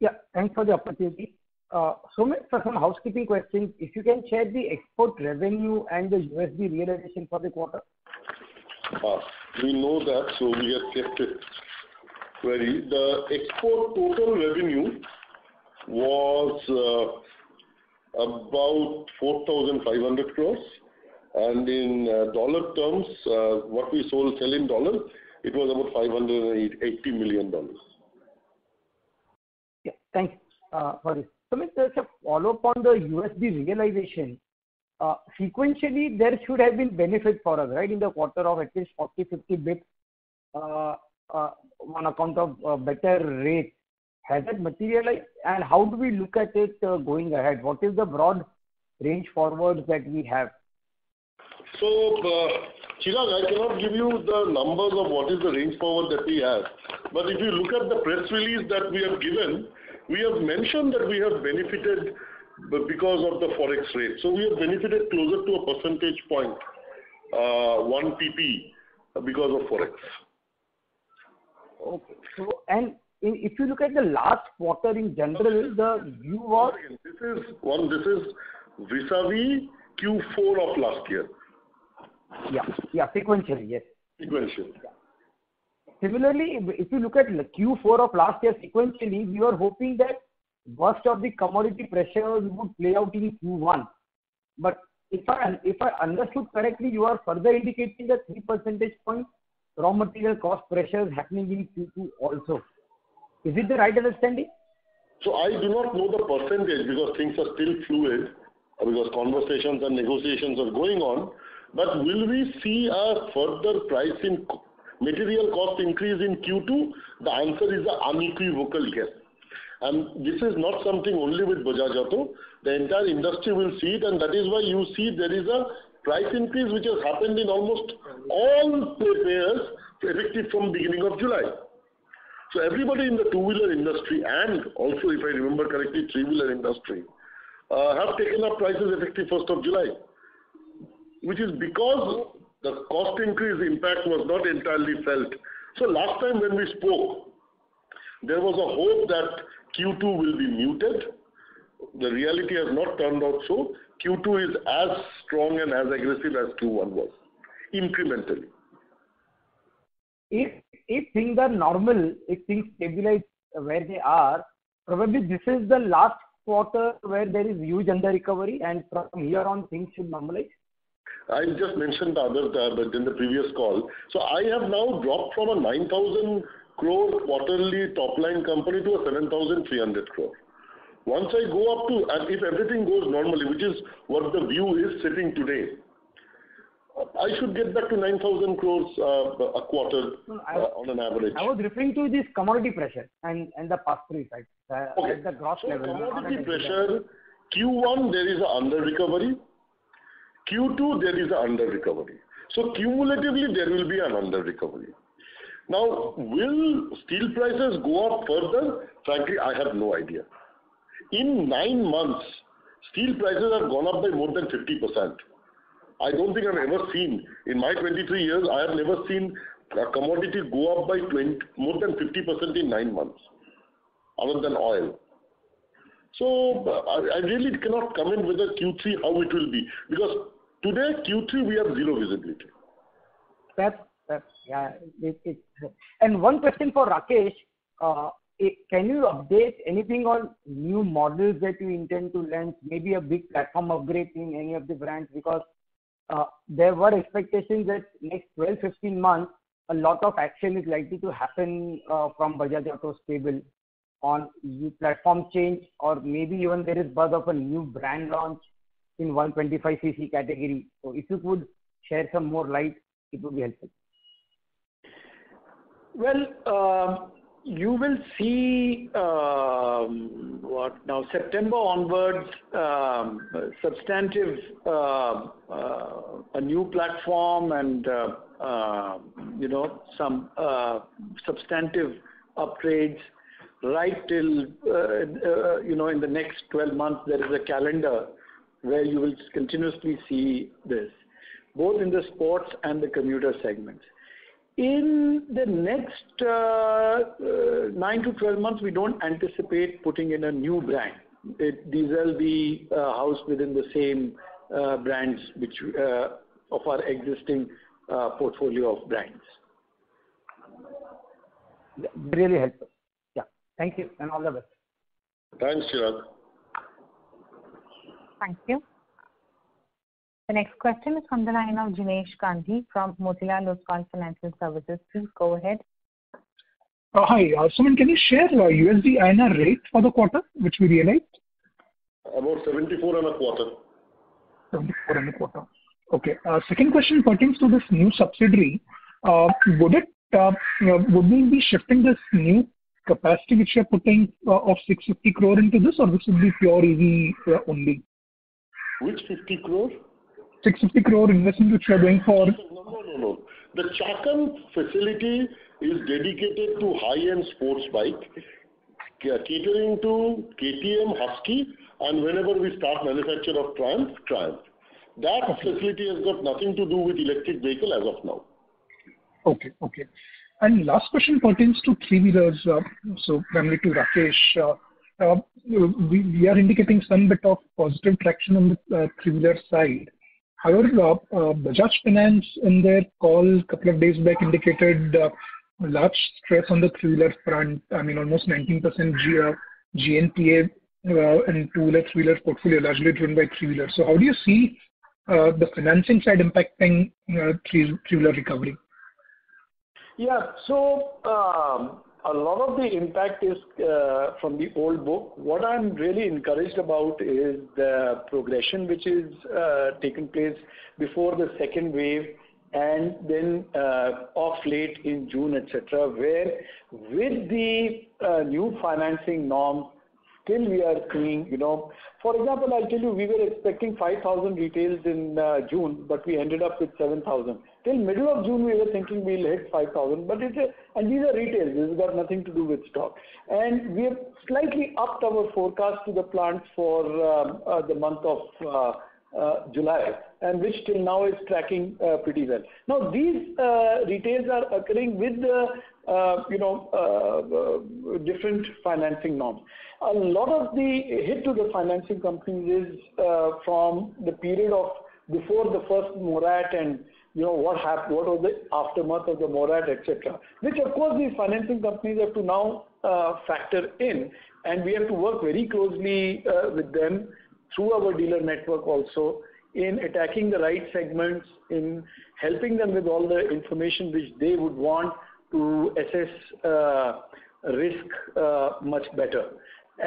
Yeah, thanks for the opportunity. Uh, so much for some housekeeping questions. If you can share the export revenue and the U S D realization for the quarter. Uh, we know that, so we have kept it very. The export total revenue was uh, about four thousand five hundred crores, and in uh, dollar terms, uh, what we sold, sell in dollar, it was about five hundred eighty million dollars. Yeah, thanks uh, for this. So, there's a follow-up on the U S D realization. Uh, sequentially, there should have been benefit for us, right, in the quarter of at least forty to fifty bits uh, uh, on account of uh, better rate. Has that materialized? And how do we look at it uh, going ahead? What is the broad range forwards that we have? So, uh, Chirag, I cannot give you the numbers of what is the range forward that we have. But if you look at the press release that we have given, we have mentioned that we have benefited because of the forex rate. So we have benefited closer to a percentage point, uh, one P P, because of forex. Okay. So, and in, if you look at the last quarter in general, the view was this is one. This is vis-a-vis Q four of last year. Yeah. Yeah. Sequentially, yes. Sequentially. Yeah. Similarly, if you look at Q four of last year sequentially, we were hoping that worst of the commodity pressures would play out in Q one. But if I, if I understood correctly, you are further indicating that three percentage point raw material cost pressures happening in Q two also. Is it the right understanding? So I do not know the percentage because things are still fluid, because conversations and negotiations are going on. But will we see a further price in material cost increase in Q two? The answer is an unequivocal yes. And this is not something only with Bajaj Auto. The entire industry will see it, and that is why you see there is a price increase which has happened in almost all players effective from beginning of July. So everybody in the two-wheeler industry and also, if I remember correctly, three-wheeler industry uh, have taken up prices effective first of July, which is because the cost increase impact was not entirely felt. So last time when we spoke, there was a hope that Q two will be muted. The reality has not turned out so. Q two is as strong and as aggressive as Q one was, incrementally. If, if things are normal, if things stabilize where they are, probably this is the last quarter where there is huge under-recovery, and from here on things should normalize. I just mentioned the others in the previous call. So I have now dropped from a nine thousand crore quarterly top-line company to a seven thousand three hundred crore. Once I go up to, and if everything goes normally, which is what the view is sitting today, I should get back to nine thousand crores uh, a quarter no, I, uh, on an average. I was referring to this commodity pressure and, and the pass-through effect uh, okay. at the gross so level. Commodity pressure, Q one there is an under-recovery, Q two there is an under-recovery. So cumulatively there will be an under-recovery. Now, will steel prices go up further? Frankly, I have no idea. In nine months, steel prices have gone up by more than fifty percent. I don't think I've ever seen, in my twenty-three years, I have never seen a commodity go up by twenty, more than fifty percent in nine months, other than oil. So, I, I really cannot comment whether Q three, how it will be. Because today, Q three, we have zero visibility. That's, that's, yeah, it, it. And one question for Rakesh. Uh, It, can you update anything on new models that you intend to launch, maybe a big platform upgrade in any of the brands? Because uh, there were expectations that next twelve to fifteen months, a lot of action is likely to happen uh, from Bajaj Auto stable on new platform change, or maybe even there is buzz of a new brand launch in one twenty-five c c category. So if you could share some more light, it would be helpful. Well, uh... you will see um, what now September onwards um, substantive uh, uh, a new platform and uh, uh, you know some uh, substantive upgrades right till uh, uh, you know in the next twelve months there is a calendar where you will continuously see this both in the sports and the commuter segments. In the next uh, uh, nine to twelve months, we don't anticipate putting in a new brand. It, these will be uh, housed within the same uh, brands which uh, of our existing uh, portfolio of brands. Really helpful. Yeah. Thank you and all the best. Thanks, Chirag. Thank you. The next question is from the line of Jinesh Gandhi from Motilal Oswal Financial Services. Please go ahead. Uh, hi, uh, Suman, can you share uh, U S D I N R rate for the quarter, which we realized? About seventy-four and a quarter. seventy-four and a quarter. Okay. Uh, second question pertains to this new subsidiary. Uh, would it uh, would we be shifting this new capacity which you are putting uh, of six hundred fifty crore into this, or this would be pure E V uh, only? Which fifty crore? six hundred fifty crore investment which we are doing for... No, no, no, no. The Chakan facility is dedicated to high-end sports bike, catering to K T M, Husky, and whenever we start manufacture of Triumph, Triumph. That okay. facility has got nothing to do with electric vehicle as of now. Okay, okay. And last question pertains to three-wheelers. Uh, so, primarily to Rakesh. Uh, uh, we, we are indicating some bit of positive traction on the uh, three-wheeler side. However, uh, uh, Bajaj Finance in their call a couple of days back indicated uh, large stress on the three-wheeler front. I mean, almost nineteen percent G N P A uh, and two-wheeler, three-wheeler portfolio largely driven by three-wheeler. So how do you see uh, the financing side impacting uh, three-wheeler recovery? Yeah, so um, a lot of the impact is uh, from the old book. What I'm really encouraged about is the progression which is uh, taking place before the second wave, and then uh, off late in June, et cetera, where with the uh, new financing norms, still we are seeing, you know, for example, I'll tell you, we were expecting five thousand retails in uh, June, but we ended up with seven thousand. Till middle of June, we were thinking we'll hit five thousand, but it's a, and these are retails, this has got nothing to do with stock. And we have slightly upped our forecast to the plants for um, uh, the month of uh, Uh, July, and which till now is tracking uh, pretty well. Now these uh, retails are occurring with the uh, you know uh, uh, different financing norms. A lot of the hit to the financing companies is uh, from the period of before the first morat, and you know what happened, what was the aftermath of the morat, et cetera. Which of course these financing companies have to now uh, factor in, and we have to work very closely uh, with them through our dealer network also in attacking the right segments, in helping them with all the information which they would want to assess uh, risk uh, much better.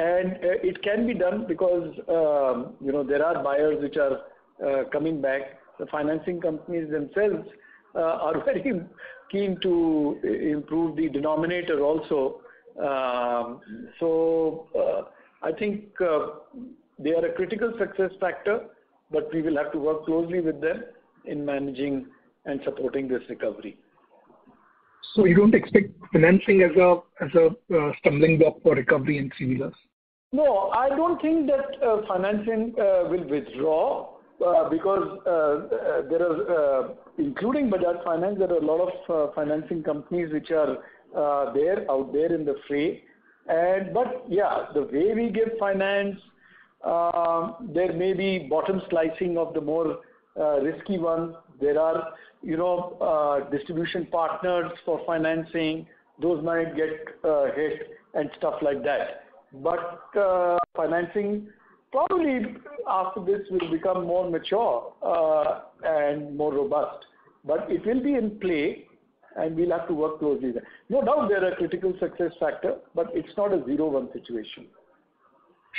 And uh, it can be done because, um, you know, there are buyers which are uh, coming back. The financing companies themselves uh, are very keen to improve the denominator also. Um, so uh, I think uh, they are a critical success factor, but we will have to work closely with them in managing and supporting this recovery. So you don't expect financing as a as a uh, stumbling block for recovery in three-wheelers? No, I don't think that uh, financing uh, will withdraw uh, because uh, uh, there are, uh, including Bajaj Finance, there are a lot of uh, financing companies which are uh, there out there in the fray. And but yeah, the way we give finance, Uh, there may be bottom slicing of the more uh, risky ones. There are, you know, uh, distribution partners for financing. Those might get uh, hit and stuff like that. But uh, financing probably after this will become more mature uh, and more robust. But it will be in play, and we'll have to work closely there. No doubt they're a critical success factor, but it's not a zero-one situation.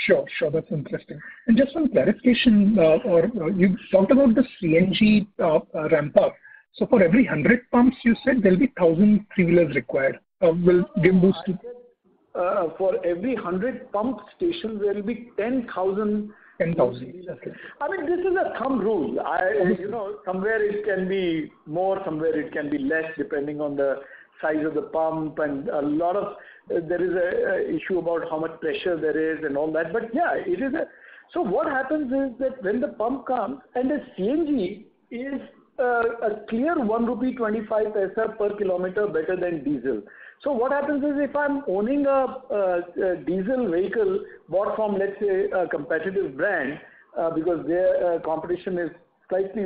Sure, sure. That's interesting. And just one clarification, uh, or uh, you talked about the C N G uh, uh, ramp up. So for every hundred pumps, you said there'll be thousand three-wheelers required. Uh, will give boost to uh, for every hundred pump stations, there will be ten thousand. Ten thousand. Okay. I mean, this is a thumb rule. I, you know, somewhere it can be more, somewhere it can be less, depending on the size of the pump, and a lot of uh, there is a, a issue about how much pressure there is and all that. But yeah, it is a, so what happens is that when the pump comes, and the C N G is uh, a clear one rupee twenty-five paisa per kilometer better than diesel. So what happens is, if I'm owning a, a, a diesel vehicle bought from, let's say, a competitive brand, uh, because their uh, competition is slightly,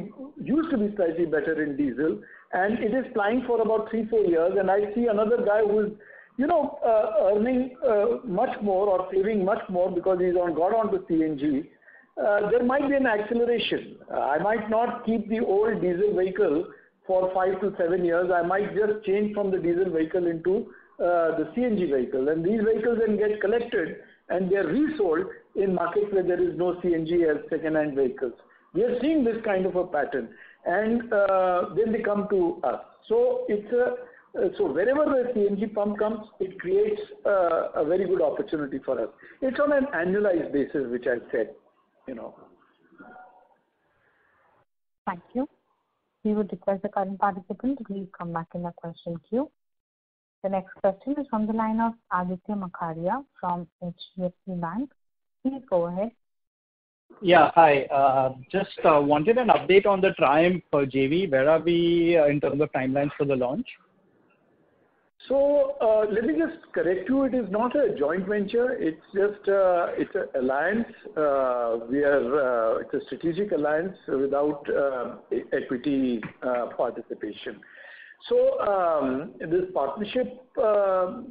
used to be slightly better in diesel, and it is flying for about three, four years, and I see another guy who is, you know, uh, earning uh, much more or saving much more because he's on got on to C N G, uh, there might be an acceleration. Uh, I might not keep the old diesel vehicle for five to seven years. I might just change from the diesel vehicle into uh, the C N G vehicle. And these vehicles then get collected, and they're resold in markets where there is no C N G as second-hand vehicles. We are seeing this kind of a pattern. And uh, then they come to us. So it's a, so wherever the C N G pump comes, it creates uh, a very good opportunity for us. It's on an annualized basis, which I said, you know. Thank you. We would request the current participant to please come back in the question queue. The next question is from the line of Aditya Makharia from H D F C Bank. Please go ahead. Yeah, hi. Uh, just uh, wanted an update on the Triumph uh, J V. Where are we uh, in terms of timelines for the launch? So uh, let me just correct you. It is not a joint venture. It's just uh, it's an alliance. Uh, we are uh, it's a strategic alliance without uh, equity uh, participation. So um, this partnership uh,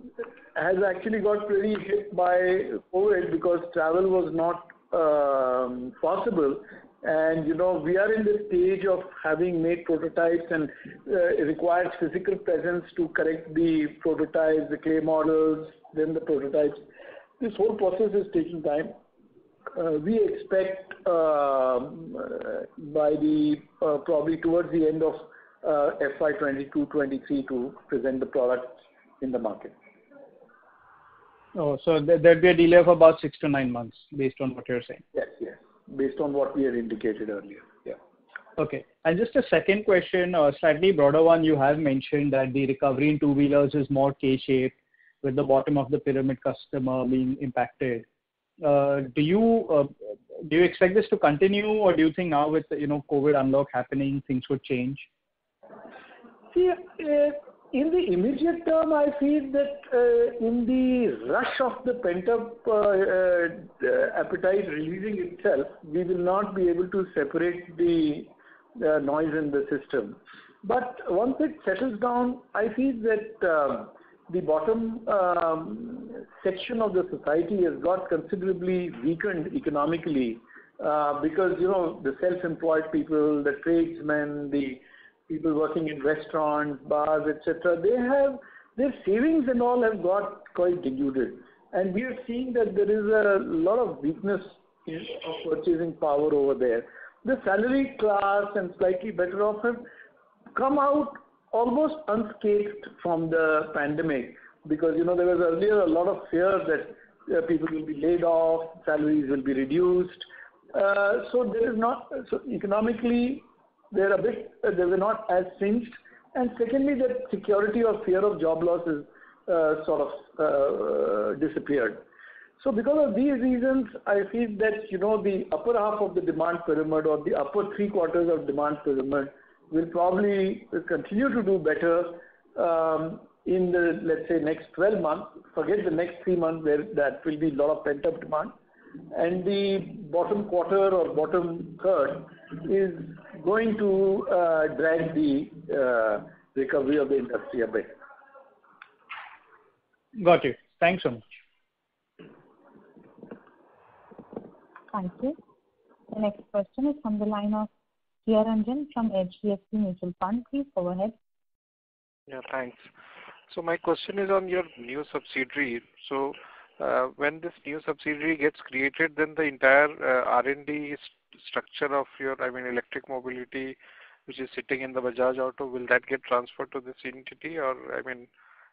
has actually got really hit by COVID because travel was not um, possible. And, you know, we are in the stage of having made prototypes, and uh, it requires physical presence to correct the prototypes, the clay models, then the prototypes. This whole process is taking time. Uh, we expect uh, by the, uh, probably towards the end of uh, F Y twenty-two twenty-three to present the product in the market. Oh, so there would be a delay of about six to nine months based on what you're saying. Yes, yes. Based on what we had indicated earlier. Yeah. Okay. And just a second question, a slightly broader one. You have mentioned that the recovery in two-wheelers is more K-shaped, with the bottom of the pyramid customer being impacted. Uh, do you uh, do you expect this to continue, or do you think now with, you know, COVID unlock happening, things would change? See, uh, in the immediate term, I feel that uh, in the rush of the pent-up uh, uh, appetite releasing itself, we will not be able to separate the uh, noise in the system. But once it settles down, I feel that um, the bottom um, section of the society has got considerably weakened economically uh, because, you know, the self-employed people, the tradesmen, the people working in restaurants, bars, et cetera, they have their savings and all have got quite diluted, and we are seeing that there is a lot of weakness in, of purchasing power over there. The salary class and slightly better off have come out almost unscathed from the pandemic, because, you know, there was earlier a lot of fear that uh, people will be laid off, salaries will be reduced. Uh, so there is not so economically. They're a bit, they were not as singed. And secondly, that security or fear of job loss is uh, sort of uh, disappeared. So because of these reasons, I feel that, you know, the upper half of the demand pyramid or the upper three quarters of demand pyramid will probably continue to do better um, in the, let's say, next twelve months. Forget the next three months, there that will be a lot of pent-up demand. And the bottom quarter or bottom third is going to uh, drag the uh, recovery of the industry a bit. Got it. Thanks so much. Thank you. The next question is from the line of Kiranjan from H D F C Mutual Fund. Please go ahead. Yeah, thanks. So my question is on your new subsidiary. So Uh, when this new subsidiary gets created, then the entire uh, R and D st- structure of your, I mean, electric mobility, which is sitting in the Bajaj Auto, will that get transferred to this entity, or, I mean,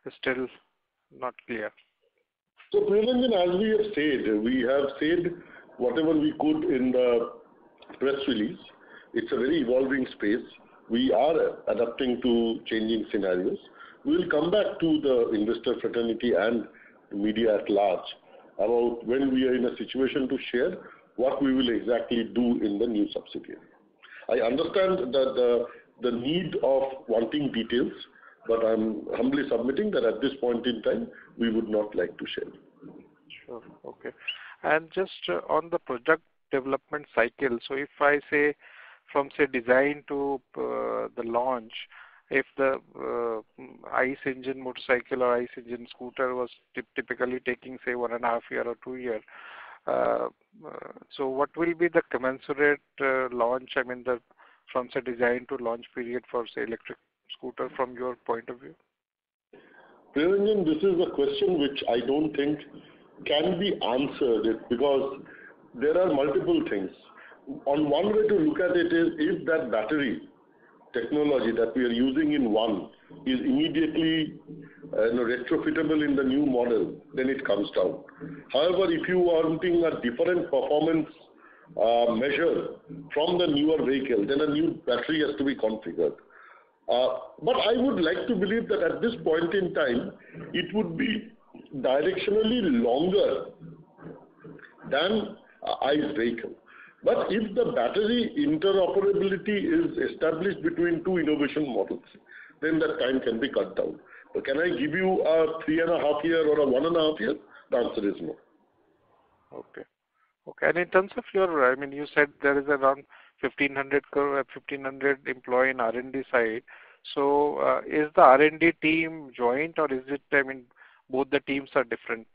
it's still not clear? So, Preranjan, as we have said, we have said whatever we could in the press release. It's a very evolving space. We are adapting to changing scenarios. We will come back to the investor fraternity and media at large about when we are in a situation to share what we will exactly do in the new subsidiary. I understand that the, the need of wanting details, but I'm humbly submitting that at this point in time, we would not like to share. Sure, okay. And just uh, on the product development cycle, so if I say from, say, design to uh, the launch, if the uh, ICE engine motorcycle or ICE engine scooter was t- typically taking, say, one and a half year or two year, uh, uh, so what will be the commensurate uh, launch, I mean, the from, say, design to launch period for, say, electric scooter from your point of view? Preranjan, this is a question which I don't think can be answered because there are multiple things. On one way to look at it is if that battery technology that we are using in one is immediately uh, you know, retrofittable in the new model, then it comes down. However, if you are wanting a different performance uh, measure from the newer vehicle, then a new battery has to be configured. Uh, but I would like to believe that at this point in time, it would be directionally longer than uh, ICE vehicle. But if the battery interoperability is established between two innovation models, then that time can be cut down. But can I give you a three and a half year or a one and a half year? The answer is no. Okay. Okay. And in terms of your, I mean, you said there is around fifteen hundred, fifteen hundred employee in R and D side. So uh, is the R and D team joint, or is it, I mean, both the teams are different?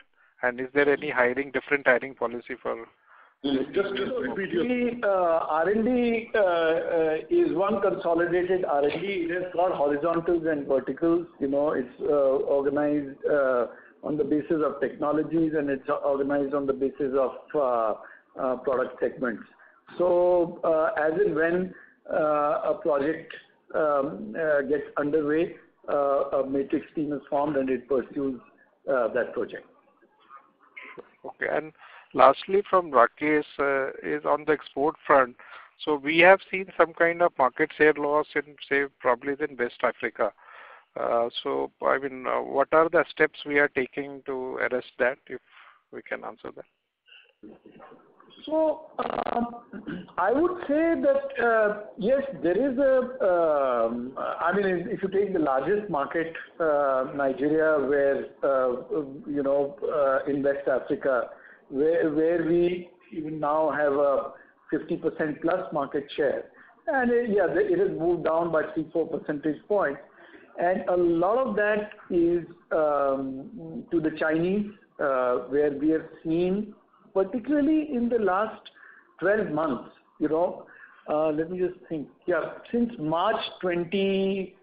And is there any hiring, different hiring policy for? Just to repeat you. Uh, R and D uh, uh, is one consolidated R and D. It has got horizontals and verticals. You know, it's uh, organized uh, on the basis of technologies, and it's organized on the basis of uh, uh, product segments. So uh, as and when uh, a project um, uh, gets underway, uh, a matrix team is formed and it pursues uh, that project. Okay. And lastly, from Rakesh, uh, is on the export front. So we have seen some kind of market share loss in, say, probably in West Africa. Uh, so, I mean, uh, what are the steps we are taking to arrest that, if we can answer that? So, um, I would say that, uh, yes, there is a, um, I mean, if you take the largest market, uh, Nigeria, where, uh, you know, uh, in West Africa, where, where we even now have a fifty percent plus market share. And, it, yeah, it has moved down by three, four percentage points. And a lot of that is um, to the Chinese, uh, where we have seen, particularly in the last twelve months, you know, uh, let me just think. Yeah, since March twenty,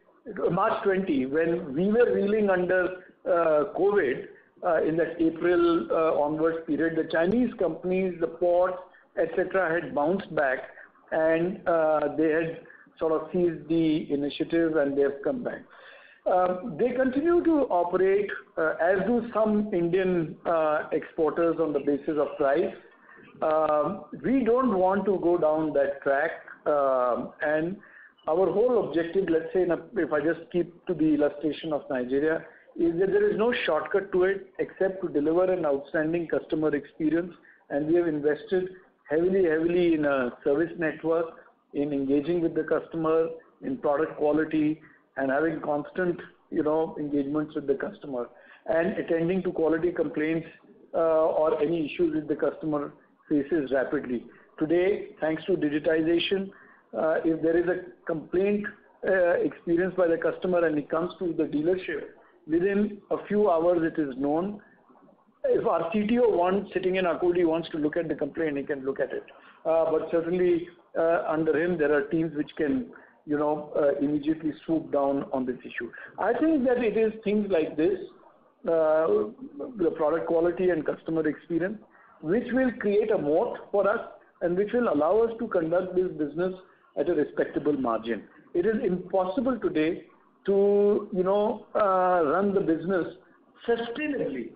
March twenty, when we were reeling under uh, COVID, Uh, in that April uh, onwards period, the Chinese companies, the ports, et cetera, had bounced back, and uh, they had sort of seized the initiative, and they have come back. Uh, they continue to operate, uh, as do some Indian uh, exporters, on the basis of price. Uh, we don't want to go down that track, uh, and our whole objective, let's say, in a, if I just keep to the illustration of Nigeria, is that there is no shortcut to it except to deliver an outstanding customer experience, and we have invested heavily, heavily in a service network, in engaging with the customer, in product quality, and having constant, you know, engagements with the customer, and attending to quality complaints uh, or any issues that the customer faces rapidly. Today, thanks to digitization, uh, if there is a complaint uh, experienced by the customer and it comes to the dealership, within a few hours it is known. If our C T O wants, sitting in Akudi, wants to look at the complaint, he can look at it. Uh, but certainly uh, under him there are teams which can, you know, uh, immediately swoop down on this issue. I think that it is things like this, uh, the product quality and customer experience, which will create a moat for us and which will allow us to conduct this business at a respectable margin. It is impossible today to, you know, uh, run the business sustainably